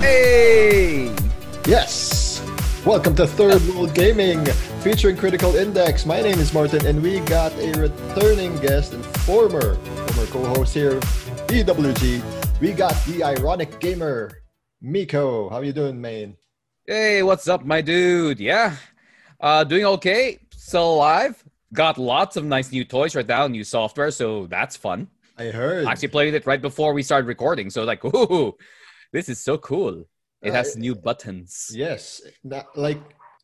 Hey! Yes! Welcome to Third World Gaming, featuring Critical Index. My name is Martin, and we got a returning guest and former co-host here, EWG. We got the Ironic Gamer, Miko. How are you doing, man? Hey, what's up, my dude? Yeah, doing okay. Still alive. Got lots of nice new toys right now, new software, so that's fun. I heard. I actually played it right before we started recording, so like, ooh, this is so cool. It has new buttons. Yes. Like,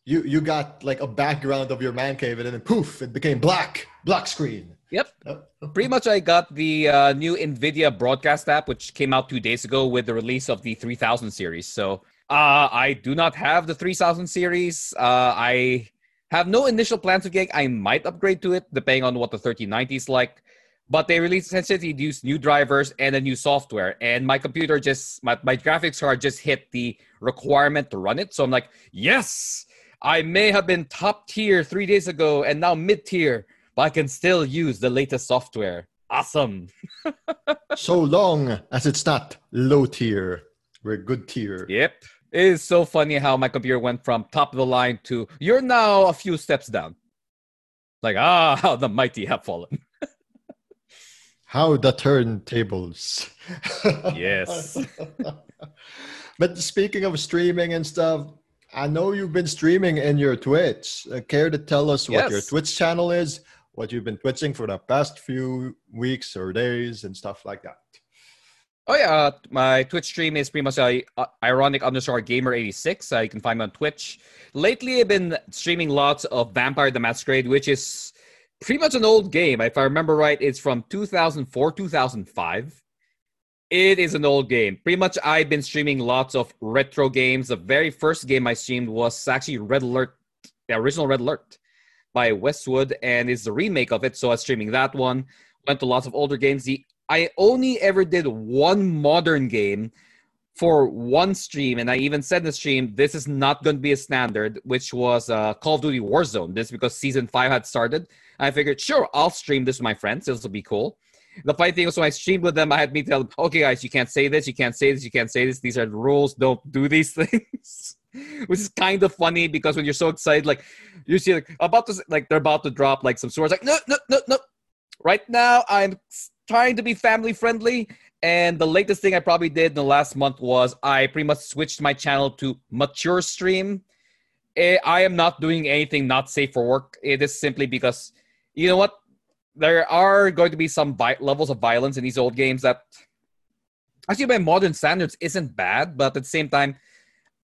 you got like a background of your man cave, and then poof, it became black screen. Yep. Pretty much I got the new NVIDIA broadcast app, which came out 2 days ago with the release of the 3000 series. So I do not have the 3000 series. I have no initial plans to get. I might upgrade to it, depending on what the 3090 is like. But they released essentially these new drivers and a new software. And my computer just, my graphics card just hit the requirement to run it. So I'm like, yes, I may have been top tier 3 days ago and now mid tier, but I can still use the latest software. Awesome. So long as it's not low tier. We're good tier. Yep. It is so funny how my computer went from top of the line to, you're now a few steps down. Like, ah, how the mighty have fallen. How the turntables. Yes. But speaking of streaming and stuff, I know you've been streaming in your Twitch. Care to tell us what your Twitch channel is, what you've been twitching for the past few weeks or days and stuff like that? Oh, yeah. My Twitch stream is pretty much ironic_gamer86. You can find me on Twitch. Lately, I've been streaming lots of Vampire the Masquerade, which is pretty much an old game. If I remember right, it's from 2004, 2005. It is an old game. Pretty much I've been streaming lots of retro games. The very first game I streamed was actually Red Alert, the original Red Alert by Westwood, and it's the remake of it. So I was streaming that one. Went to lots of older games. I only ever did one modern game for one stream, and I even said in the stream, this is not going to be a standard, which was Call of Duty Warzone. This is because Season 5 had started. I figured, sure, I'll stream this with my friends. This will be cool. The funny thing was when I streamed with them, I had me tell them, okay, guys, you can't say this, you can't say this, you can't say this. These are the rules. Don't do these things. Which is kind of funny because when you're so excited, like, you see, like, they're about to drop, like, some swords. Like, no. Right now, I'm trying to be family friendly. And the latest thing I probably did in the last month was I pretty much switched my channel to mature stream. I am not doing anything not safe for work. It is simply because, you know what? There are going to be some levels of violence in these old games that actually by modern standards isn't bad. But at the same time,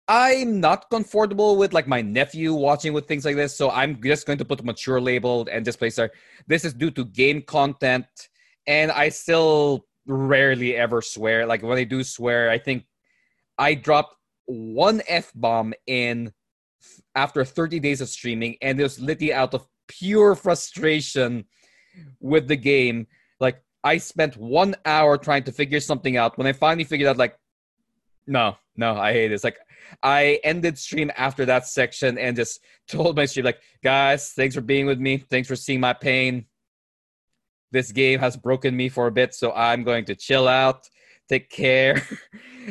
I'm not comfortable with like my nephew watching with things like this. So I'm just going to put the mature label and just place there. This is due to game content. And I still rarely ever swear. Like when I do swear, I think I dropped one F-bomb in after 30 days of streaming. And it was literally out of pure frustration with the game. Like I spent 1 hour trying to figure something out. When I finally figured out, like, no, I hate this. Like I ended stream after that section and just told my stream, like, guys, thanks for being with me. Thanks for seeing my pain. This game has broken me for a bit, so I'm going to chill out, take care,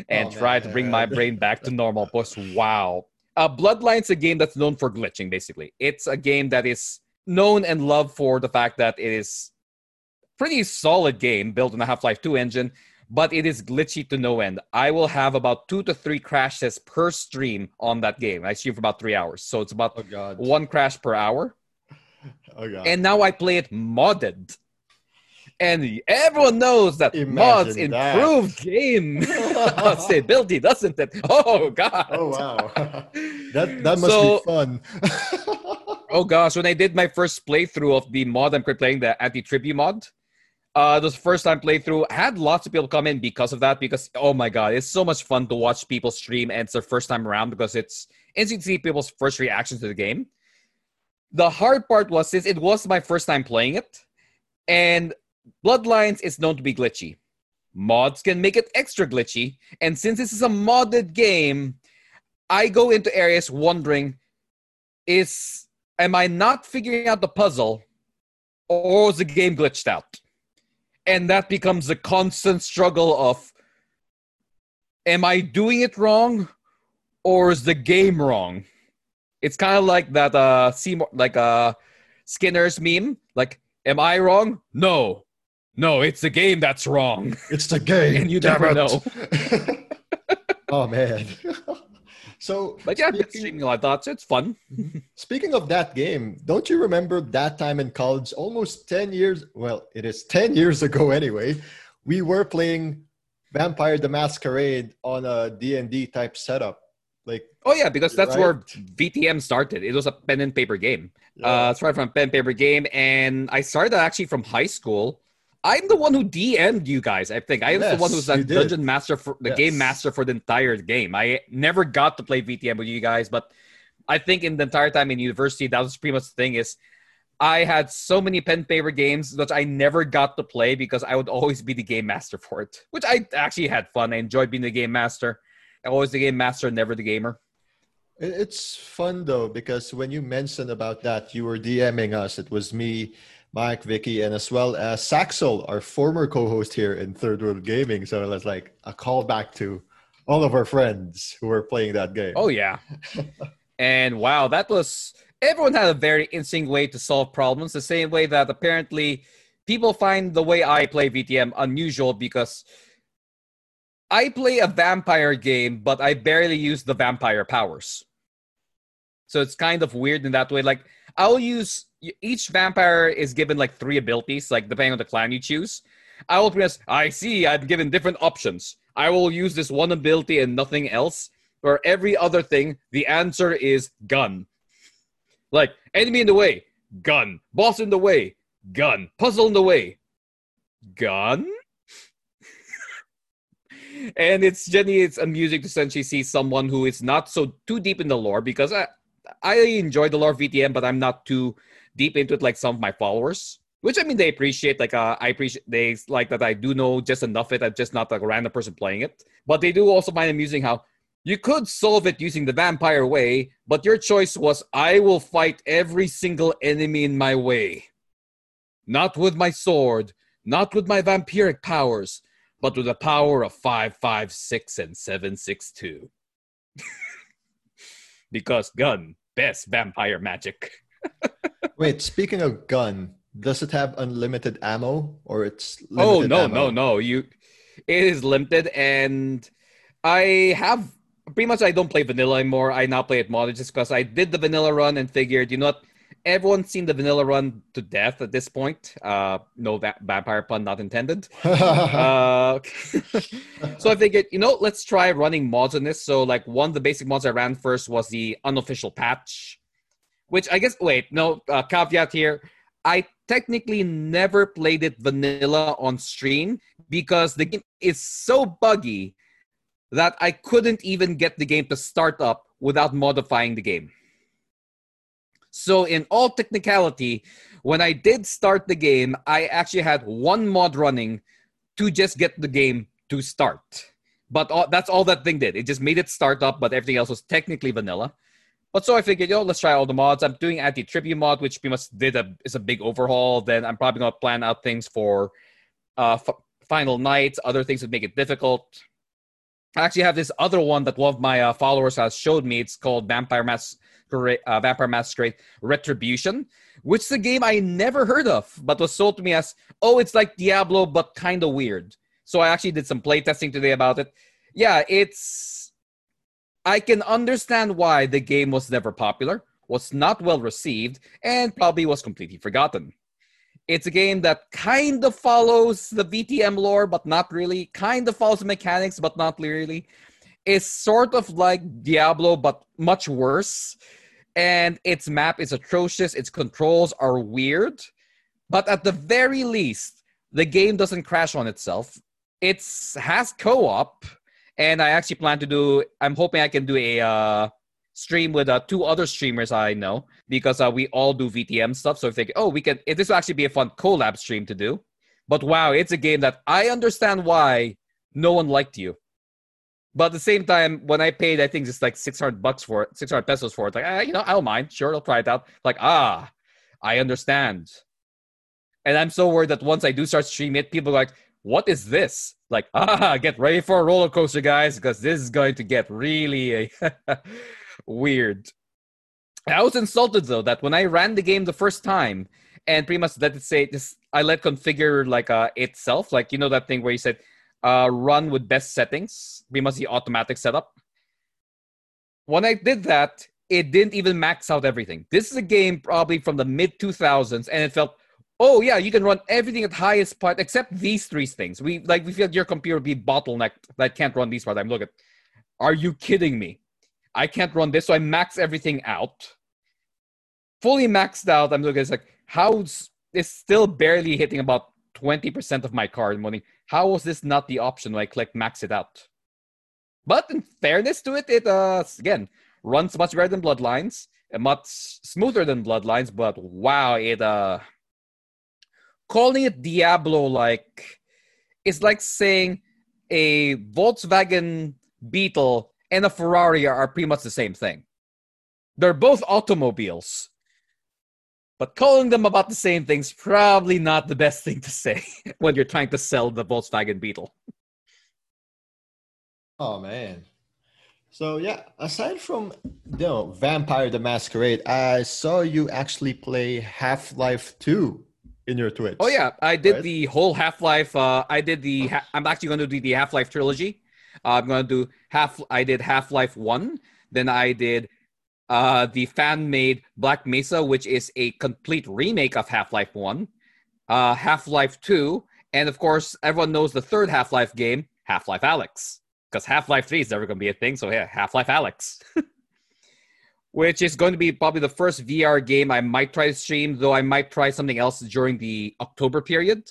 and try to bring my brain back to normal. But wow. Bloodline's a game that's known for glitching, basically. It's a game that is known and loved for the fact that it is pretty solid game built on the Half-Life 2 engine, but it is glitchy to no end. I will have about 2 to 3 crashes per stream on that game. I stream for about 3 hours, so it's about one crash per hour. Oh, God. And now I play it modded. And everyone knows that mods improve game stability, doesn't it? Oh, God. Oh, wow. That must be fun. Oh, gosh. When I did my first playthrough of the mod, I'm playing the Antitribu mod. This first time playthrough, I had lots of people come in because of that. Because, oh, my God, it's so much fun to watch people stream. And it's their first time around because it's interesting to see people's first reactions to the game. The hard part was, since it was my first time playing it, and Bloodlines is known to be glitchy. Mods can make it extra glitchy. And since this is a modded game, I go into areas wondering, am I not figuring out the puzzle, or is the game glitched out? And that becomes a constant struggle of, am I doing it wrong or is the game wrong? It's kind of like that Skinner's meme. Like, am I wrong? No. No, it's the game that's wrong. It's the game. And you never know. Oh, man. So, but yeah, streaming live thoughts, it's fun. Speaking of that game, don't you remember that time in college, almost 10 years, well, it is 10 years ago anyway, we were playing Vampire the Masquerade on a D&D type setup. Like, oh, yeah, because that's right? Where VTM started. It was a pen and paper game. Yeah. It's right from a pen and paper game. And I started actually from high school. I'm the one who DM'd you guys, I think. I was the one who was the dungeon master, game master for the entire game. I never got to play VTM with you guys, but I think in the entire time in university, that was pretty much the thing is I had so many pen paper games that I never got to play because I would always be the game master for it, which I actually had fun. I enjoyed being the game master. Always the game master, never the gamer. It's fun, though, because when you mentioned about that, you were DMing us. It was me, Mike, Vicky, and as well as Saxel, our former co-host here in Third World Gaming. So it was like a callback to all of our friends who were playing that game. Oh, yeah. And wow, that was... Everyone had a very interesting way to solve problems, the same way that apparently people find the way I play VTM unusual because I play a vampire game, but I barely use the vampire powers. So it's kind of weird in that way. Like, I'll use... Each vampire is given like 3 abilities, like depending on the clan you choose. I will press, I see, I'm given different options. I will use this one ability and nothing else. For every other thing, the answer is gun. Like, enemy in the way, gun. Boss in the way, gun. Puzzle in the way, gun? And it's amusing to essentially see someone who is not so too deep in the lore because I enjoy the lore of VTM, but I'm not too deep into it like some of my followers, which I mean they appreciate. Like I appreciate they like that I do know just enough of it. I'm just not like a random person playing it, but they do also find amusing how you could solve it using the vampire way, but your choice was I will fight every single enemy in my way, not with my sword, not with my vampiric powers, but with the power of 556 and 762. Because gun, best vampire magic. Wait, speaking of gun, does it have unlimited ammo or it's limited? Oh, no, ammo? No. It is limited, and I have pretty much I don't play vanilla anymore. I now play it modded just because I did the vanilla run and figured, you know what? Everyone's seen the vanilla run to death at this point. No vampire pun, not intended. So I figured, you know, let's try running mods on this. So like one of the basic mods I ran first was the unofficial patch, which I guess, caveat here. I technically never played it vanilla on stream because the game is so buggy that I couldn't even get the game to start up without modifying the game. So in all technicality, when I did start the game, I actually had one mod running to just get the game to start. But that's all that thing did. It just made it start up, but everything else was technically vanilla. But so I figured, let's try all the mods. I'm doing Antitribu mod, which pretty much is a big overhaul. Then I'm probably going to plan out things for Final Nights, other things that make it difficult. I actually have this other one that one of my followers has showed me. It's called Vampire Masquerade Retribution, which is a game I never heard of, but was sold to me as, it's like Diablo, but kind of weird. So I actually did some playtesting today about it. Yeah, I can understand why the game was never popular, was not well received, and probably was completely forgotten. It's a game that kind of follows the VTM lore, but not really. Kind of follows the mechanics, but not really. It's sort of like Diablo, but much worse. And its map is atrocious. Its controls are weird. But at the very least, the game doesn't crash on itself. It has co-op. And I actually plan to I'm hoping I can do a stream with 2 other streamers I know, because we all do VTM stuff. So I think, this will actually be a fun collab stream to do. But wow, it's a game that I understand why no one liked you. But at the same time, when I paid, I think it's like $600 for it, 600 pesos for it. Like, I don't mind. Sure, I'll try it out. Like, I understand. And I'm so worried that once I do start streaming it, people are like, what is this? Like, get ready for a roller coaster, guys, because this is going to get really weird. I was insulted, though, that when I ran the game the first time and pretty much let it say this, I let configure like itself, like, you know, that thing where you said run with best settings, pretty much the automatic setup. When I did that, it didn't even max out everything. This is a game probably from the mid-2000s, and it felt, oh yeah, you can run everything at highest part except these three things. We feel like your computer would be bottlenecked. That can't run these parts. I'm looking. Are you kidding me? I can't run this, so I max everything out. Fully maxed out. I'm looking. It's like, how's it's still barely hitting about 20% of my card in the morning. How was this not the option when I click max it out? But in fairness to it, it again runs much better than Bloodlines, and much smoother than Bloodlines. But wow, it calling it Diablo like it's like saying a Volkswagen Beetle and a Ferrari are pretty much the same thing. They're both automobiles. But calling them about the same thing's probably not the best thing to say when you're trying to sell the Volkswagen Beetle. Oh, man. So, yeah, aside from, you know, Vampire the Masquerade, I saw you actually play Half-Life 2 in your Twitch. Oh, yeah. I did the whole Half-Life. I'm actually going to do the Half-Life trilogy. I did Half-Life 1. Then I did the fan-made Black Mesa, which is a complete remake of Half-Life 1. Half-Life 2. And, of course, everyone knows the third Half-Life game, Half-Life Alyx. Because Half-Life 3 is never going to be a thing. So, yeah, Half-Life Alyx. Which is going to be probably the first VR game I might try to stream, though I might try something else during the October period.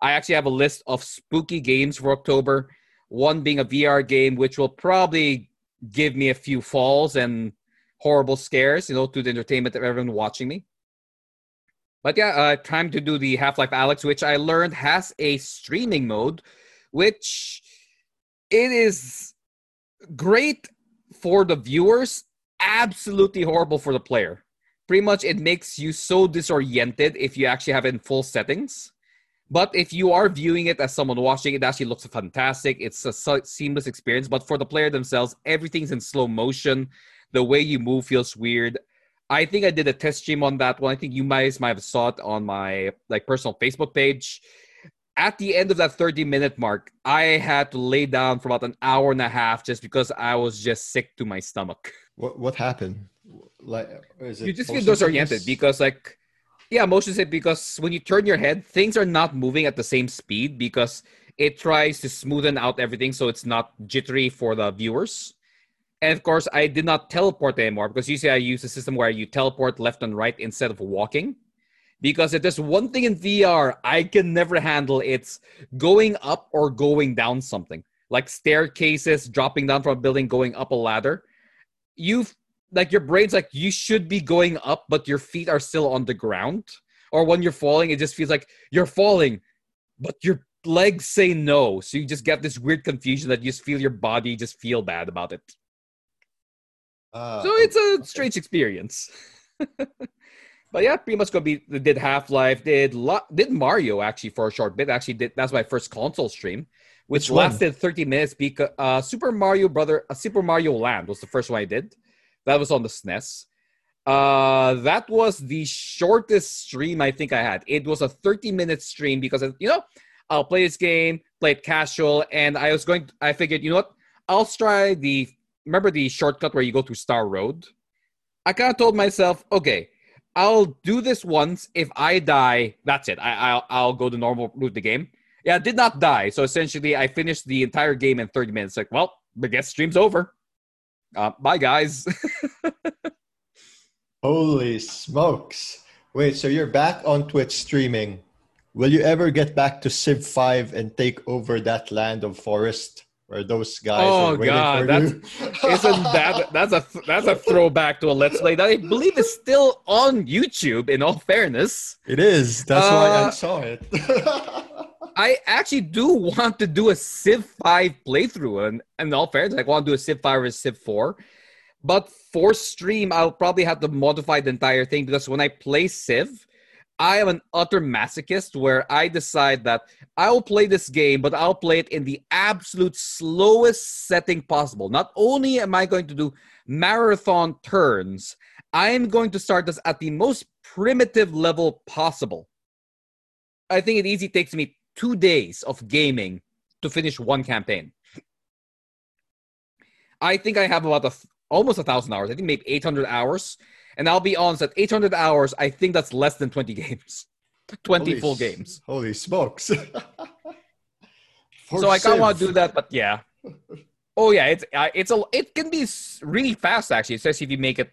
I actually have a list of spooky games for October. One being a VR game, which will probably give me a few falls and horrible scares, you know, to the entertainment of everyone watching me. But yeah, time to do the Half-Life Alyx, which I learned has a streaming mode, which it is great for the viewers, absolutely horrible for the player. Pretty much it makes you so disoriented if you actually have it in full settings. But if you are viewing it as someone watching, it actually looks fantastic. It's a seamless experience. But for the player themselves, everything's in slow motion. The way you move feels weird. I think I did a test stream on that one. I think you might have saw it on my personal Facebook page. At the end of that 30-minute mark, I had to lay down for about an hour and a half just because I was just sick to my stomach. What happened? You just feel disoriented because yeah, motion sick because when you turn your head, things are not moving at the same speed because it tries to smoothen out everything so it's not jittery for the viewers. And, of course, I did not teleport anymore because usually I use a system where you teleport left and right instead of walking. Because if there's one thing in VR I can never handle, it's going up or going down something. Like staircases, dropping down from a building, going up a ladder. Your brain's like, you should be going up, but your feet are still on the ground. Or when you're falling, it just feels like you're falling, but your legs say no. So you just get this weird confusion that you just feel your body just feel bad about it. So it's a strange experience. But yeah, pretty much did Half-Life, did Mario actually for a short bit. That's my first console stream, which lasted 30 minutes because Super Mario Land was the first one I did. That was on the SNES. That was the shortest stream I think I had. It was a 30-minute stream because, you know, I'll play this game, play it casual, and I figured, you know what? I'll try remember the shortcut where you go to Star Road? I kind of told myself, okay, I'll do this once. If I die, that's it. I'll go the normal route of the game. Yeah, I did not die. So essentially, I finished the entire game in 30 minutes. Like, well, I guess stream's over. Bye, guys. Holy smokes. Wait, so you're back on Twitch streaming. Will you ever get back to Civ 5 and take over that land of forest where those guys are waiting for you? That's a throwback to a Let's Play that I believe is still on YouTube, in all fairness. It is. That's why I saw it. I actually do want to do a Civ 5 playthrough, and all fairness, I want to do a Civ 5 or a Civ 4. But for stream, I'll probably have to modify the entire thing because when I play Civ, I am an utter masochist where I decide that I'll play this game, but I'll play it in the absolute slowest setting possible. Not only am I going to do marathon turns, I am going to start this at the most primitive level possible. I think it easily takes me 2 days of gaming to finish one campaign. I think I have about almost 1,000 hours. I think maybe 800 hours. And I'll be honest, at 800 hours, I think that's less than 20 games. 20 full games. Holy smokes. So I kind of want to do that, but yeah. Oh, yeah. It can be really fast, actually, especially if you make it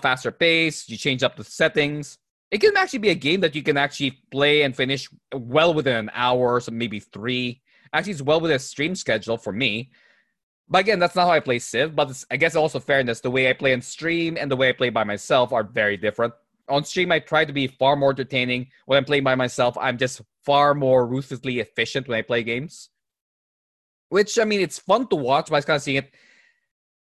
faster pace, you change up the settings. It can actually be a game that you can actually play and finish well within an hour, so maybe 3. Actually, it's well within a stream schedule for me. But again, that's not how I play Civ, but I guess also fairness, the way I play on stream and the way I play by myself are very different. On stream, I try to be far more entertaining. When I'm playing by myself, I'm just far more ruthlessly efficient when I play games. Which, I mean, it's fun to watch, but I was kind of seeing it.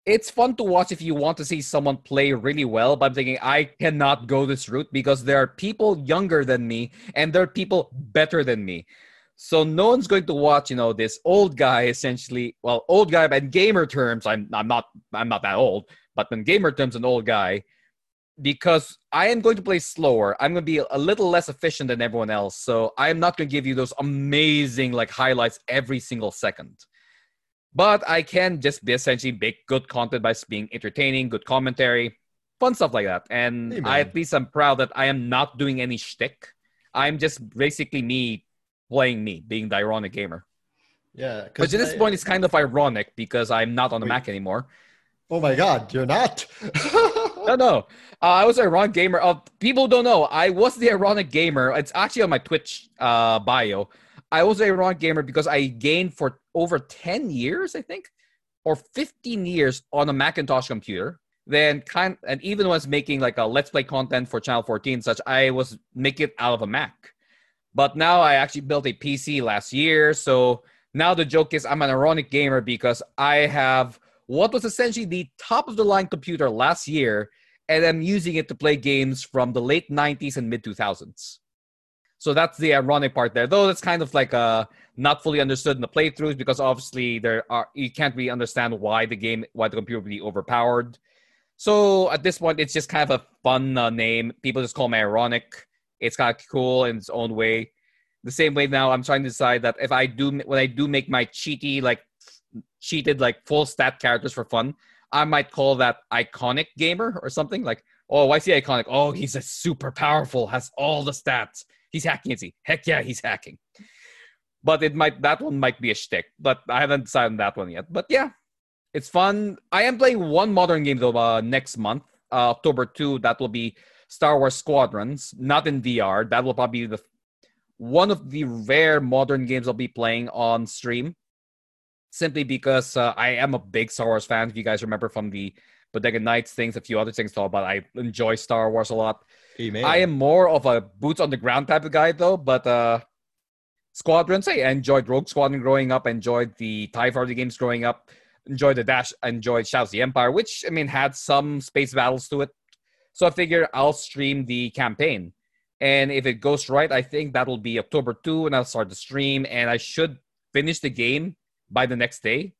It's fun to watch if you want to see someone play really well, but I'm thinking, I cannot go this route because there are people younger than me and there are people better than me. So no one's going to watch, you know, this old guy essentially. Well, old guy, but in gamer terms, I'm not that old, but in gamer terms, an old guy, because I am going to play slower. I'm going to be a little less efficient than everyone else. So I'm not going to give you those amazing like highlights every single second. But I can just essentially make good content by being entertaining, good commentary, fun stuff like that. And hey, at least I'm proud that I am not doing any shtick. I'm just basically me. Playing me, being the ironic gamer. Yeah. But at this point, it's kind of ironic because I'm not on the Mac anymore. Oh my God, you're not? No. I was an ironic gamer. People don't know. I was the ironic gamer. It's actually on my Twitch bio. I was an ironic gamer because I gained for over 10 years, I think, or 15 years on a Macintosh computer. Then and even when I was making like a Let's Play content for Channel 14 and such, I was making it out of a Mac. But now I actually built a PC last year. So now the joke is I'm an ironic gamer because I have what was essentially the top-of-the-line computer last year, and I'm using it to play games from the late 90s and mid-2000s. So that's the ironic part there. Though that's kind of like not fully understood in the playthroughs because obviously you can't really understand why the computer would be overpowered. So at this point, it's just kind of a fun name. People just call me ironic. It's kind of cool in its own way. The same way now I'm trying to decide that when I do make my cheated like full stat characters for fun, I might call that iconic gamer or something like, oh, why is he iconic? Oh, he's a super powerful, has all the stats. He's hacking, is he? Heck yeah, he's hacking. But that one might be a shtick, but I haven't decided on that one yet. But yeah, it's fun. I am playing one modern game though next month, October 2. That will be Star Wars Squadrons, not in VR. That will probably be one of the rare modern games I'll be playing on stream. Simply because I am a big Star Wars fan. If you guys remember from the Bodega Nights things, a few other things to talk about, I enjoy Star Wars a lot. Amen. I am more of a boots on the ground type of guy though, but Squadrons, I enjoyed Rogue Squadron growing up, enjoyed the TIE Fighter games growing up, enjoyed the Dash, enjoyed Shadows of the Empire, which I mean had some space battles to it. So I figure I'll stream the campaign. And if it goes right, I think that'll be October 2, and I'll start the stream. And I should finish the game by the next day.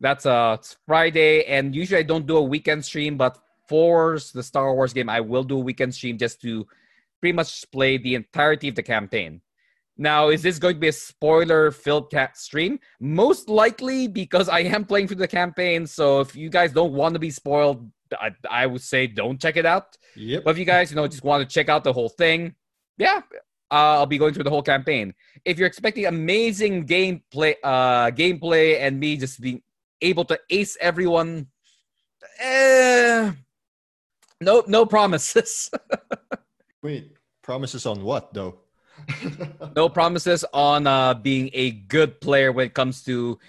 That's it's Friday, and usually I don't do a weekend stream, but for the Star Wars game, I will do a weekend stream just to pretty much play the entirety of the campaign. Now, is this going to be a spoiler-filled stream? Most likely, because I am playing through the campaign, so if you guys don't want to be spoiled, I would say don't check it out. Yep. But if you guys, just want to check out the whole thing, yeah, I'll be going through the whole campaign. If you're expecting amazing gameplay and me just being able to ace everyone, no promises. Wait, promises on what though? No promises on being a good player when it comes to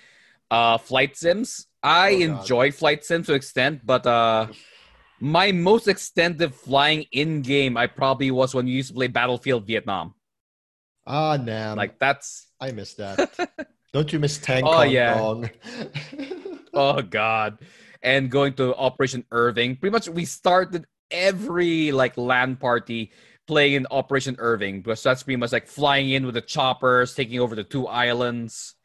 flight sims. I enjoy flight sim to an extent, but my most extensive flying in-game I probably was when you used to play Battlefield Vietnam. Ah, damn. Like, I miss that. Don't you miss Tank Kong? Oh, yeah. Oh, God. And going to Operation Irving. Pretty much we started every, like, LAN party playing Operation Irving, because that's pretty much like flying in with the choppers, taking over the two islands.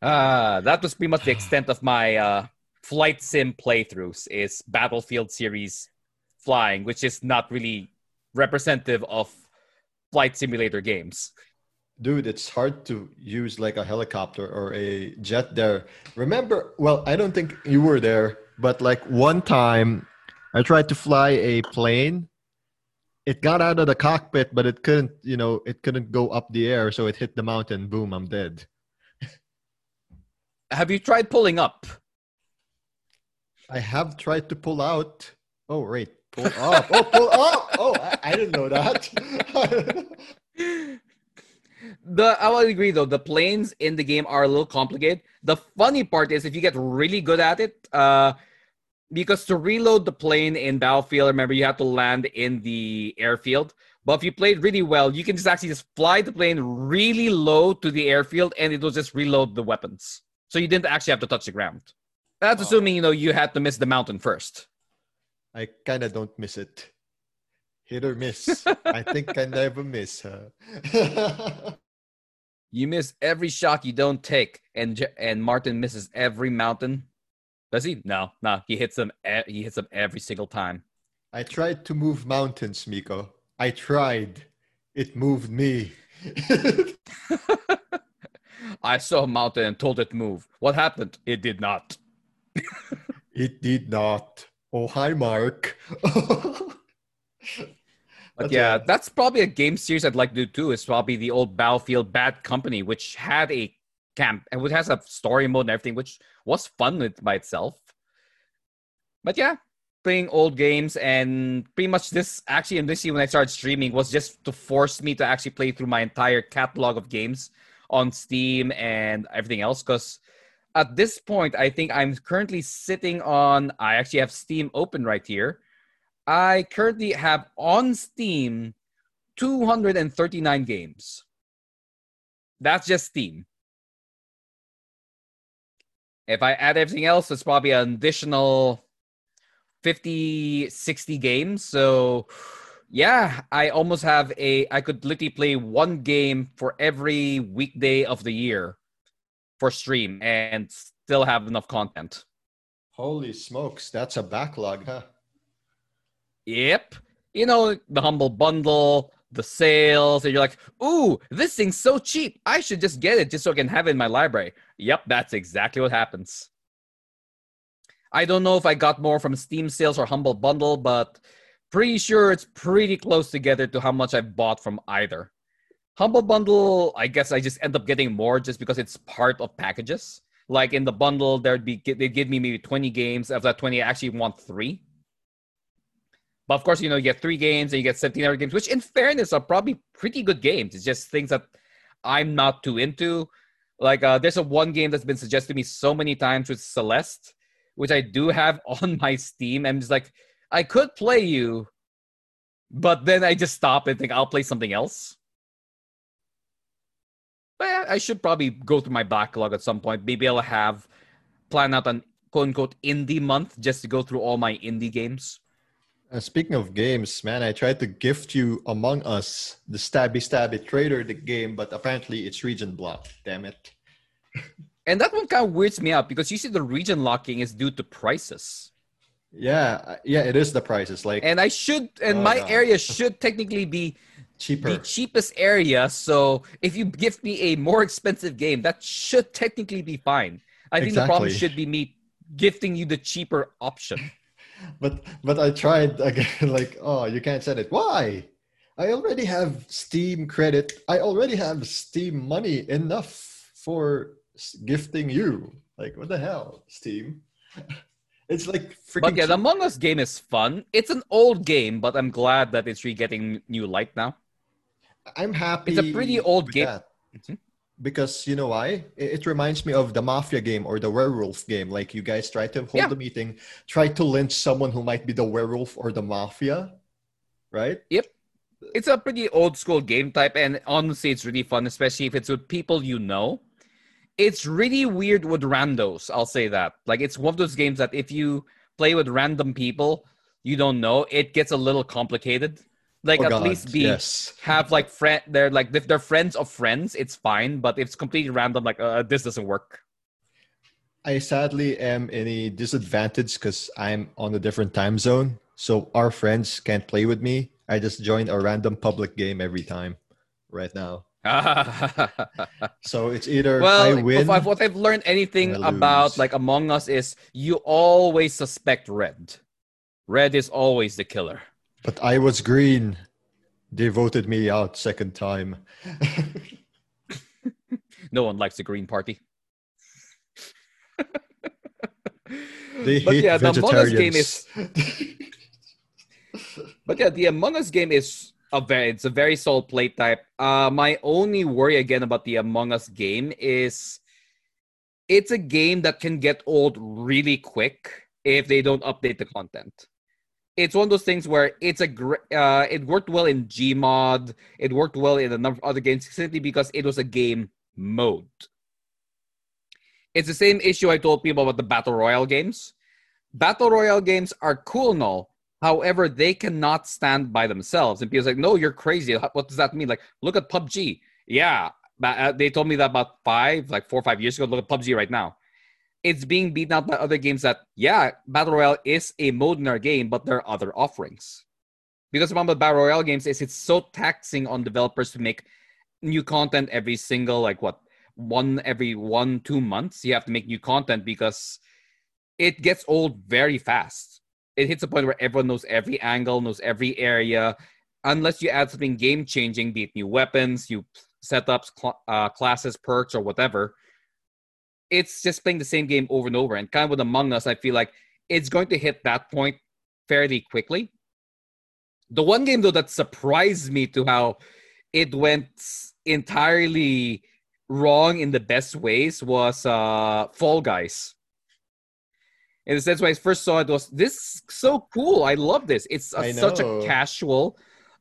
That was pretty much the extent of my flight sim playthroughs, is Battlefield series flying, which is not really representative of flight simulator games. Dude, it's hard to use like a helicopter or a jet there. Remember, well, I don't think you were there, but like one time I tried to fly a plane. It got out of the cockpit, but it couldn't, you know, it couldn't go up the air. So it hit the mountain. Boom, I'm dead. Have you tried pulling up? I have tried to pull out. Oh, right. Pull up. Oh, pull up. Oh, I didn't know that. I will agree though, the planes in the game are a little complicated. The funny part is if you get really good at it, because to reload the plane in Battlefield, remember, you have to land in the airfield. But if you played really well, you can just actually just fly the plane really low to the airfield and it will just reload the weapons. So you didn't actually have to touch the ground. That's assuming, you know, you had to miss the mountain first. I kind of don't miss it. Hit or miss. I think I never miss her. You miss every shot you don't take, and Martin misses every mountain. Does he? No. He hits them. He hits them every single time. I tried to move mountains, Miko. I tried. It moved me. I saw a mountain and told it to move. What happened? It did not. It did not. Oh, hi, Mark. But yeah, that's probably a game series I'd like to do too. Is probably the old Battlefield Bad Company, which had a camp and which has a story mode and everything, which was fun by itself. But yeah, playing old games, and pretty much this actually, and this year when I started streaming was just to force me to actually play through my entire catalog of games on Steam and everything else. Because at this point, I think I'm currently sitting on, I actually have Steam open right here. I currently have on Steam 239 games. That's just Steam. If I add everything else, it's probably an additional 50, 60 games. So yeah, I almost have I could literally play one game for every weekday of the year for stream and still have enough content. Holy smokes, that's a backlog, huh? Yep. You know, the Humble Bundle, the sales, and you're like, ooh, this thing's so cheap. I should just get it just so I can have it in my library. Yep, that's exactly what happens. I don't know if I got more from Steam sales or Humble Bundle, but pretty sure it's pretty close together to how much I've bought from either. Humble Bundle, I guess I just end up getting more just because it's part of packages. Like in the bundle, they'd give me maybe 20 games. Of that 20, I actually want 3. But of course, you know, you get 3 games and you get 17 other games, which in fairness are probably pretty good games. It's just things that I'm not too into. Like there's one game that's been suggested to me so many times with Celeste, which I do have on my Steam. And it's like, I could play you, but then I just stop and think I'll play something else. But yeah, I should probably go through my backlog at some point. Maybe I'll plan out an quote unquote indie month just to go through all my indie games. Speaking of games, man, I tried to gift you Among Us, the stabby traitor, the game, but apparently it's region blocked. Damn it. And that one kind of weirds me out because usually the region locking is due to prices. Yeah, it is the prices. Like, and I should, and my area should technically be the cheapest area. So if you gift me a more expensive game, that should technically be fine. I think the problem should be me gifting you the cheaper option. But I tried again, like, oh, you can't send it. Why? I already have Steam credit. I already have Steam money enough for gifting you. Like, what the hell, Steam? It's like freaking... But yeah, the Among Us game is fun. It's an old game, but I'm glad that it's getting new light now. I'm happy. It's a pretty old game. Mm-hmm. Because you know why? It reminds me of the Mafia game or the Werewolf game. Like you guys try to hold a meeting, try to lynch someone who might be the Werewolf or the Mafia, right? Yep. It's a pretty old school game type. And honestly, it's really fun, especially if it's with people you know. It's really weird with randos, I'll say that. Like it's one of those games that if you play with random people you don't know, it gets a little complicated. like have like they're like, if they're friends of friends, it's fine. But if it's completely random, like this doesn't work. I sadly am in a disadvantage because I'm on a different time zone, so our friends can't play with me. I just join a random public game every time right now. So it's either I win. Well, what I've learned anything about like Among Us is you always suspect red. Red is always the killer. But I was green. They voted me out second time. No one likes the green party. They hate vegetarians. The Among Us game is... But yeah, the Among Us game is it's a very solid play type. My only worry again about the Among Us game is it's a game that can get old really quick if they don't update the content. It's one of those things where it's it worked well in Gmod. It worked well in a number of other games simply because it was a game mode. It's the same issue I told people about the Battle Royale games. Battle Royale games are cool and all. However, they cannot stand by themselves. And people's like, no, you're crazy. What does that mean? Like, look at PUBG. Yeah, they told me that about four or five years ago. Look at PUBG right now. It's being beaten out by other games that, yeah, Battle Royale is a mode in our game, but there are other offerings. Because the problem with Battle Royale games is it's so taxing on developers to make new content every single, like what, every 2 months. You have to make new content because it gets old very fast. It hits a point where everyone knows every angle, knows every area, unless you add something game-changing, be it new weapons, new setups, classes, perks, or whatever. It's just playing the same game over and over. And kind of with Among Us, I feel like it's going to hit that point fairly quickly. The one game, though, that surprised me to how it went entirely wrong in the best ways was Fall Guys. And that's why I first saw it was this so cool. I love this. It's such a casual,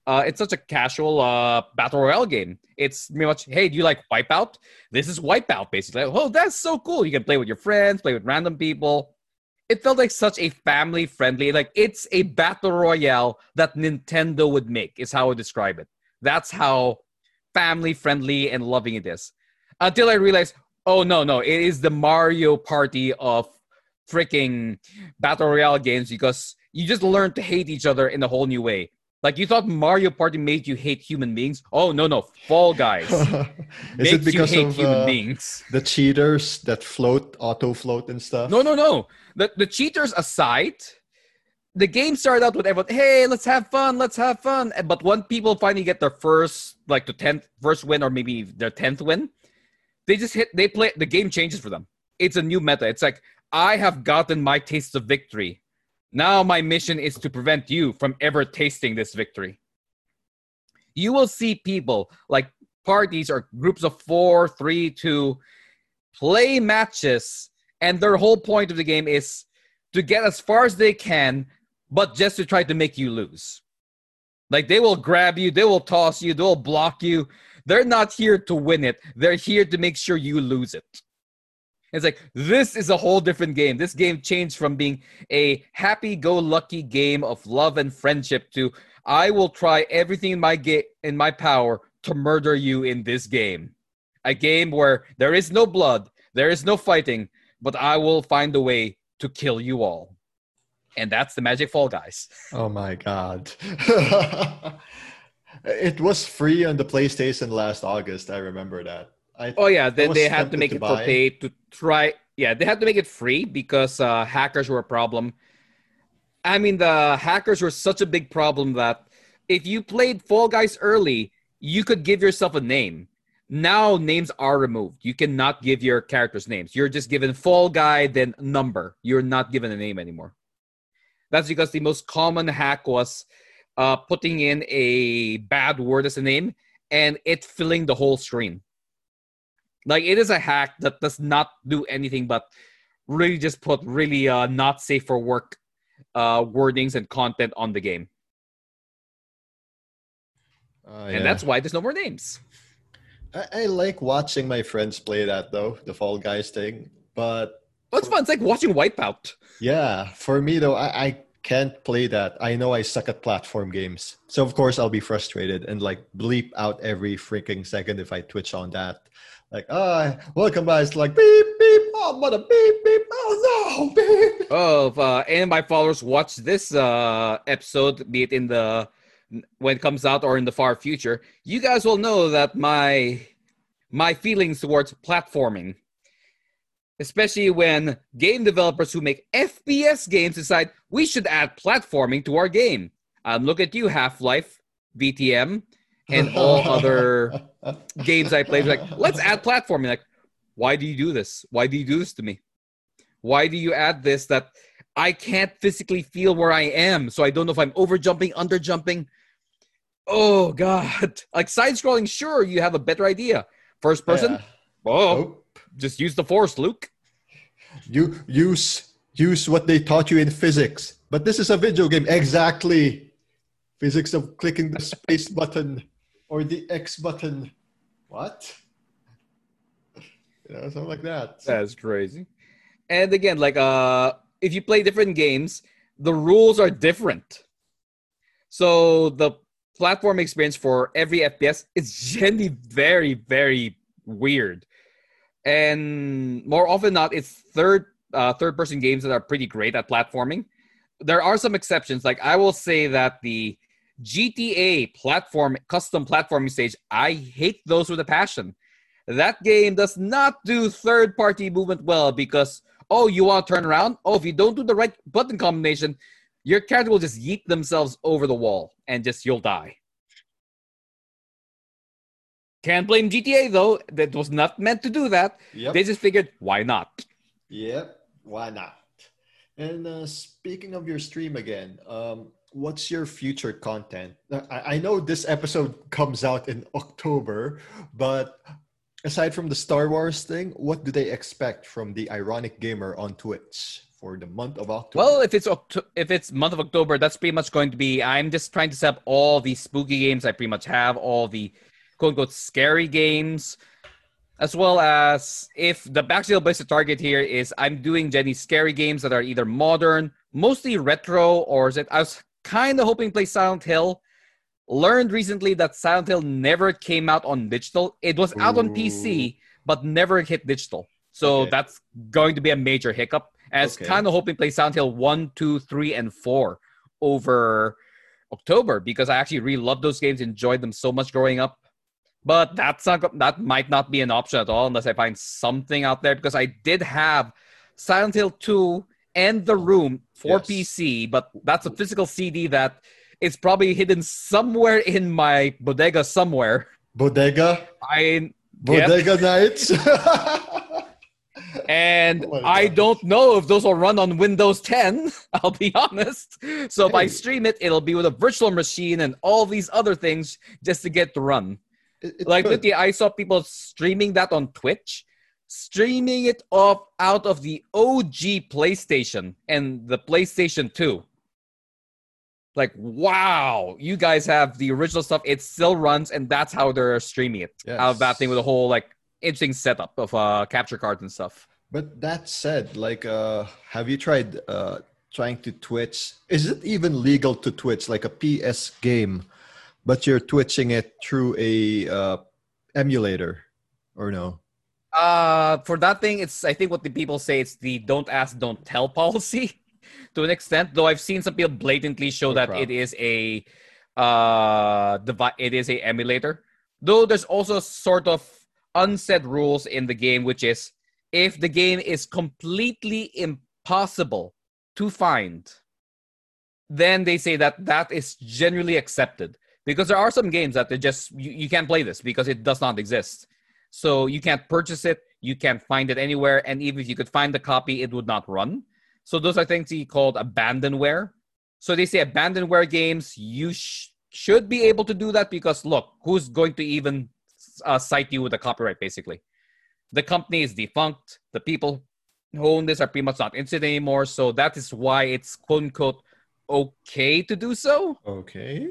battle royale game. It's pretty much, hey, do you like Wipeout? This is Wipeout, basically. Like, oh, that's so cool. You can play with your friends, play with random people. It felt like such a family friendly, like it's a battle royale that Nintendo would make, is how I describe it. That's how family friendly and loving it is. Until I realized, oh no, it is the Mario Party of freaking battle royale games, because you just learn to hate each other in a whole new way. Like, you thought Mario Party made you hate human beings. Oh no, Fall Guys. Is it because you hate human beings? The cheaters that auto float and stuff? No. The cheaters aside, the game started out with everyone, hey, let's have fun. But when people finally get their first, like the 10th win, or maybe their 10th win, the game changes for them. It's a new meta. It's like, I have gotten my taste of victory. Now my mission is to prevent you from ever tasting this victory. You will see people, like parties or groups of 4, 3, 2, play matches, and their whole point of the game is to get as far as they can, but just to try to make you lose. Like, they will grab you, they will toss you, they will block you. They're not here to win it. They're here to make sure you lose it. It's like, this is a whole different game. This game changed from being a happy-go-lucky game of love and friendship to, I will try everything in my power to murder you in this game. A game where there is no blood, there is no fighting, but I will find a way to kill you all. And that's the magic Fall Guys. Oh my God. It was free on the PlayStation last August. I remember that. Then they had to make it for pay to try. Yeah, they had to make it free because hackers were a problem. I mean, the hackers were such a big problem that if you played Fall Guys early, you could give yourself a name. Now names are removed. You cannot give your characters names. You're just given Fall Guy, then number. You're not given a name anymore. That's because the most common hack was putting in a bad word as a name and it filling the whole screen. Like, it is a hack that does not do anything but really just put really not safe for work wordings and content on the game. And that's why there's no more names. I like watching my friends play that, though, the Fall Guys thing. But it's fun. It's like watching Wipeout. Yeah. For me, though, I can't play that. I know I suck at platform games. So of course I'll be frustrated and like bleep out every freaking second if I twitch on that. Like, welcome guys. It's like beep, beep, oh mother, beep, beep, oh no, beep. Oh, if any of my followers watch this episode, be it in the, when it comes out or in the far future, you guys will know that my feelings towards platforming, especially when game developers who make FPS games decide we should add platforming to our game. Look at you, Half-Life, VTM, and all other games I played. Like, let's add platforming. Like, why do you do this? Why do you do this to me? Why do you add this that I can't physically feel where I am? So I don't know if I'm over-jumping, under-jumping. Oh, God. Like, side-scrolling, sure, you have a better idea. First person, yeah. Oh. Just use the force, Luke. You use what they taught you in physics. But this is a video game. Exactly. Physics of clicking the space button or the X button. What? You know, something like that. That's crazy. And again, like if you play different games, the rules are different. So the platform experience for every FPS is generally very, very weird. And more often than not, it's third-person games that are pretty great at platforming. There are some exceptions. Like, I will say that the GTA custom platforming stage, I hate those with a passion. That game does not do third-party movement well because, oh, you want to turn around? Oh, if you don't do the right button combination, your character will just yeet themselves over the wall and just you'll die. Can't blame GTA, though. That was not meant to do that. Yep. They just figured, why not? Yep, why not? And speaking of your stream again, what's your future content? I know this episode comes out in October, but aside from the Star Wars thing, what do they expect from the Ironic Gamer on Twitch for the month of October? Well, if it's month of October, that's pretty much going to be, I'm just trying to set up all the spooky games I pretty much have, all the quote-unquote scary games, as well as if the backseal place to target here is I'm doing Jenny's scary games that are either modern, mostly retro, or is it, I was kind of hoping to play Silent Hill. Learned recently that Silent Hill never came out on digital. It was out on PC, but never hit digital. So that's going to be a major hiccup. And I was kind of hoping to play Silent Hill 1, 2, 3, and 4 over October because I actually really loved those games, enjoyed them so much growing up. But that might not be an option at all unless I find something out there because I did have Silent Hill 2 and The Room for PC, but that's a physical CD that is probably hidden somewhere in my bodega somewhere. Bodega? Bodega nights? And I don't know if those will run on Windows 10, I'll be honest. So if I stream it, it'll be with a virtual machine and all these other things just to get to run. Literally, I saw people streaming that on Twitch, streaming it out of the OG PlayStation and the PlayStation 2. Like, wow, you guys have the original stuff. It still runs, and that's how they're streaming it. Yes. Out of that thing with a whole, like, interesting setup of capture cards and stuff. But that said, like, have you tried trying to Twitch? Is it even legal to Twitch, like a PS game? But you're twitching it through a emulator, or no? For that thing, it's, I think what the people say, it's the don't ask, don't tell policy to an extent. Though I've seen some people blatantly show it is a emulator. Though there's also sort of unsaid rules in the game, which is if the game is completely impossible to find, then they say that is generally accepted. Because there are some games that they just, you can't play this because it does not exist. So you can't purchase it, you can't find it anywhere, and even if you could find the copy, it would not run. So those are things called abandonware. So they say abandonware games, you should be able to do that because look, who's going to even cite you with a copyright basically? The company is defunct, the people who own this are pretty much not interested anymore, so that is why it's quote unquote okay to do so. Okay.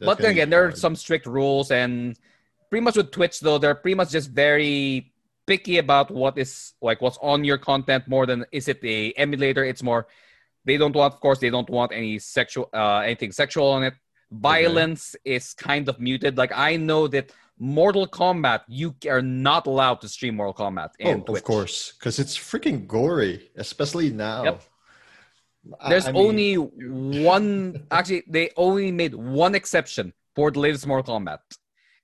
But then again, there are some strict rules, and pretty much with Twitch, though, they're pretty much just very picky about what's on your content more than is it an emulator. It's more, They don't want, of course, they don't want any sexual, anything sexual on it. Violence is kind of muted. Like, I know that Mortal Kombat, you are not allowed to stream Mortal Kombat in Twitch. Of course, because it's freaking gory, especially now. Yep. There's only one. Actually, they only made one exception for the latest Mortal Kombat.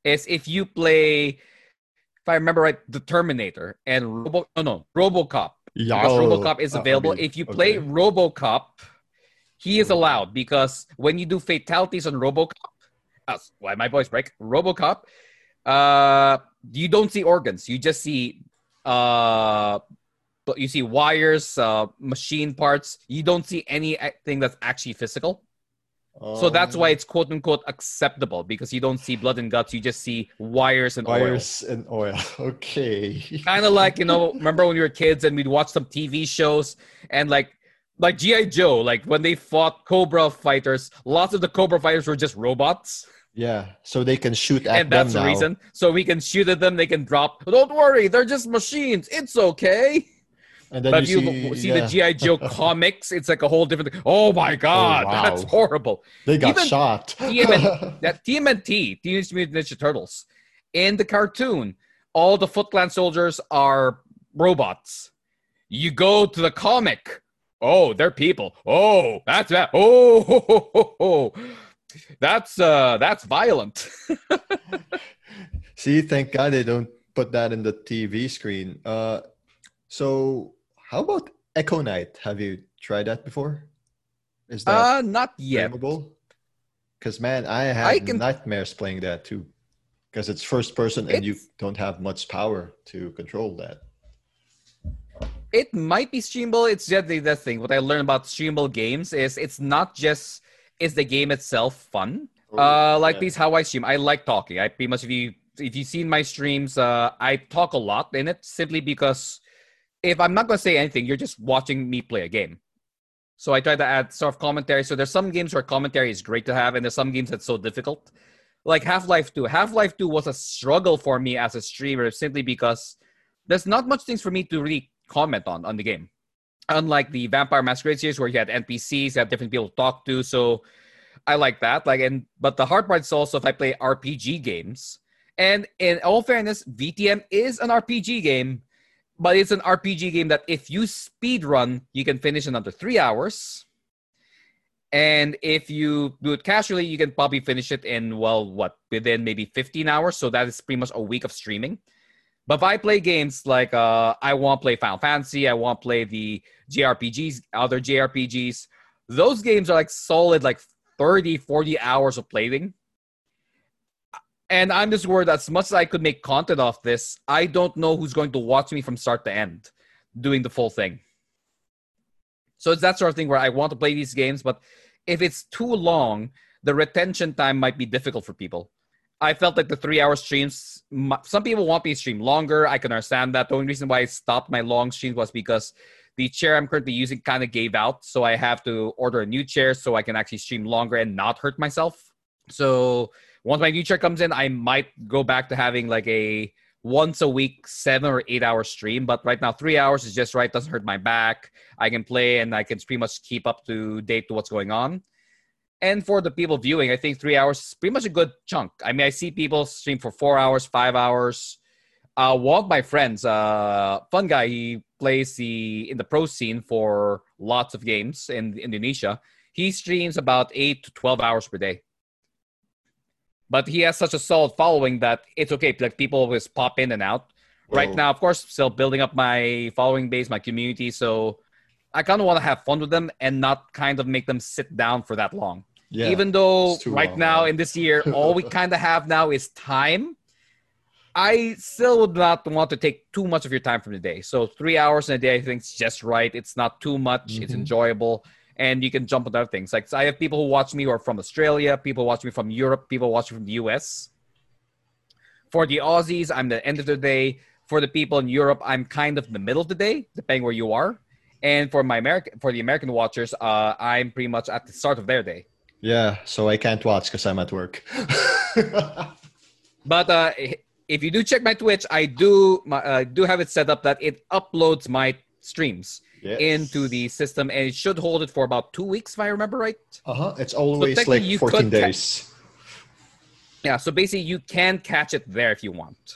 Is if you play, if I remember right, the Terminator and RoboCop. Yeah. Because RoboCop is available. If you play RoboCop, he is allowed, because when you do fatalities on RoboCop, why my voice break? RoboCop, you don't see organs. You just see, you see wires, machine parts. You don't see anything that's actually physical. So that's why it's quote unquote acceptable, because you don't see blood and guts. You just see wires and oil. Wires and oil. Okay. Kind of like, you know, remember when we were kids and we'd watch some TV shows and like G.I. Joe, like when they fought Cobra fighters, lots of the Cobra fighters were just robots. Yeah. So they can shoot at them. And that's the reason. So we can shoot at them. They can drop. Don't worry. They're just machines. It's okay. And then you see the G.I. Joe comics, it's like a whole different thing. Oh my God, that's horrible. They got shot. TMNT, Teenage Mutant Ninja Turtles. In the cartoon, all the Foot Clan soldiers are robots. You go to the comic. Oh, they're people. Oh, that's that. Oh, ho, ho, ho, ho. That's violent. See, thank God they don't put that in the TV screen. So how about Echo Knight? Have you tried that before? Is that not yet? Because man, I had nightmares playing that too. Because it's first person and you don't have much power to control that. It might be streamable. It's just that thing. What I learned about streamable games is it's not just is the game itself fun. These how I stream. I like talking. I pretty much if you've seen my streams, I talk a lot in it simply because if I'm not going to say anything, you're just watching me play a game. So I try to add sort of commentary. So there's some games where commentary is great to have, and there's some games that's so difficult. Like Half-Life 2. Half-Life 2 was a struggle for me as a streamer simply because there's not much things for me to really comment on the game. Unlike the Vampire Masquerade series where you had NPCs, you had different people to talk to. So I like that. But the hard part is also if I play RPG games. And in all fairness, VTM is an RPG game. But it's an RPG game that if you speedrun, you can finish in under 3 hours. And if you do it casually, you can probably finish it in, within maybe 15 hours. So that is pretty much a week of streaming. But if I play games like I want to play Final Fantasy, I want to play the JRPGs, other JRPGs, those games are solid 30, 40 hours of playing. And I'm just worried that as much as I could make content off this, I don't know who's going to watch me from start to end doing the full thing. So it's that sort of thing where I want to play these games, but if it's too long, the retention time might be difficult for people. I felt like the 3 hour streams, some people want me to stream longer. I can understand that. The only reason why I stopped my long streams was because the chair I'm currently using kind of gave out. So I have to order a new chair so I can actually stream longer and not hurt myself. So once my new chair comes in, I might go back to having a once a week, 7 or 8 hour stream. But right now, 3 hours is just right. Doesn't hurt my back. I can play and I can pretty much keep up to date to what's going on. And for the people viewing, I think 3 hours is pretty much a good chunk. I mean, I see people stream for 4 hours, 5 hours. One of my friends, fun guy, he plays in the pro scene for lots of games in Indonesia. He streams about 8 to 12 hours per day. But he has such a solid following that it's okay. People always pop in and out. Whoa. Right now, of course, still building up my following base, my community. So I kind of want to have fun with them and not kind of make them sit down for that long. Yeah, even though right now in this year, all we kind of have now is time. I still would not want to take too much of your time from the day. So 3 hours in a day, I think it's just right. It's not too much. Mm-hmm. It's enjoyable. And you can jump on other things. I have people who watch me who are from Australia, people watch me from Europe, people watch me from the US. For the Aussies, I'm the end of the day. For the people in Europe, I'm kind of the middle of the day, depending where you are. And for the American watchers, I'm pretty much at the start of their day. Yeah, so I can't watch because I'm at work. But if you do check my Twitch, I do have it set up that it uploads my streams. yes, into the system, and it should hold it for about 2 weeks, if I remember right. It's always so like 14 days. Yeah, so basically you can catch it there if you want.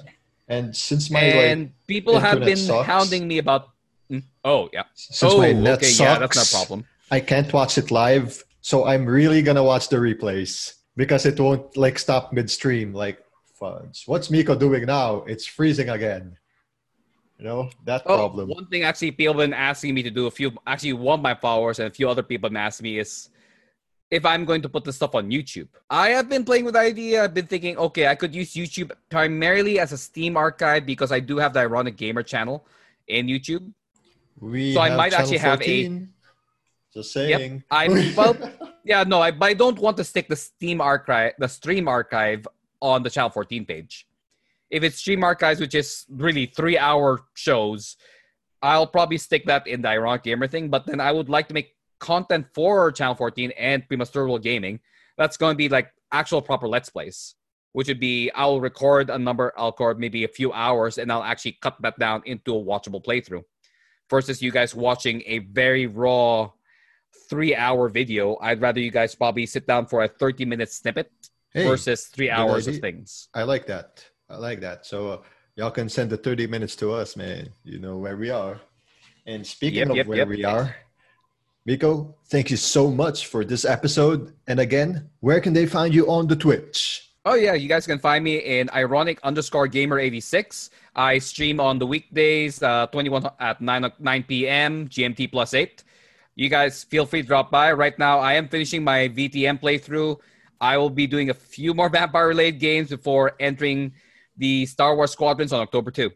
And since my people have been hounding me about, since my net sucks, yeah, that's no problem. I can't watch it live, so I'm really gonna watch the replays because it won't like stop midstream. Like, what's Miko doing now? It's freezing again. You know, that problem. One thing actually people have been asking me to do, one of my followers and a few other people have been asking me is if I'm going to put this stuff on YouTube. I have been playing with the idea. I've been thinking, okay, I could use YouTube primarily as a Steam archive because I do have the Ironic Gamer channel in YouTube. So I might actually have a... Just saying. Yep, but I don't want to stick the stream archive on the Channel 14 page. If it's stream archives, which is really 3-hour shows, I'll probably stick that in the Ironic Gamer thing. But then I would like to make content for Channel 14 and pretty much Third World Gaming. That's going to be like actual proper Let's Plays, which would be I'll record maybe a few hours, and I'll actually cut that down into a watchable playthrough versus you guys watching a very raw 3-hour video. I'd rather you guys probably sit down for a 30-minute snippet versus 3 hours of things. I like that. I like that. So y'all can send the 30 minutes to us, man. You know where we are. And speaking of where we are, Miko, thank you so much for this episode. And again, where can they find you on the Twitch? Oh, yeah. You guys can find me in ironic_gamer86. I stream on the weekdays 21 at 9 p.m. GMT +8. You guys feel free to drop by. Right now, I am finishing my VTM playthrough. I will be doing a few more vampire-related games before entering the Star Wars Squadrons on October 2.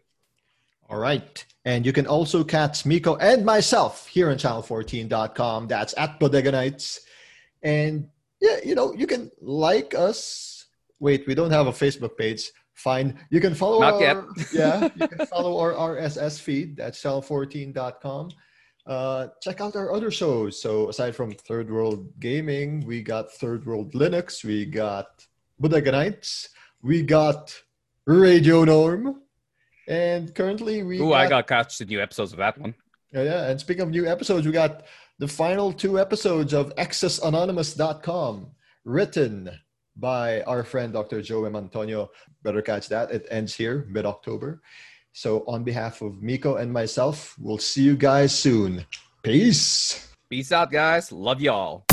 All right. And you can also catch Miko and myself here on channel14.com. That's at Bodega Nights. And yeah, you know, you can like us. Wait, we don't have a Facebook page. Fine. You can follow you can follow our RSS feed. That's channel14.com. Check out our other shows. So aside from Third World Gaming, we got Third World Linux, we got Bodega Nights, we got Radio Norm, and currently we I got catch the new episodes of that one. Yeah. And speaking of new episodes, we got the final 2 episodes of accessanonymous.com, written by our friend Dr. Joem Antonio. Better catch that. It ends here mid-October. So on behalf of Miko and myself, we'll see you guys soon. Peace. Peace out, guys. Love y'all.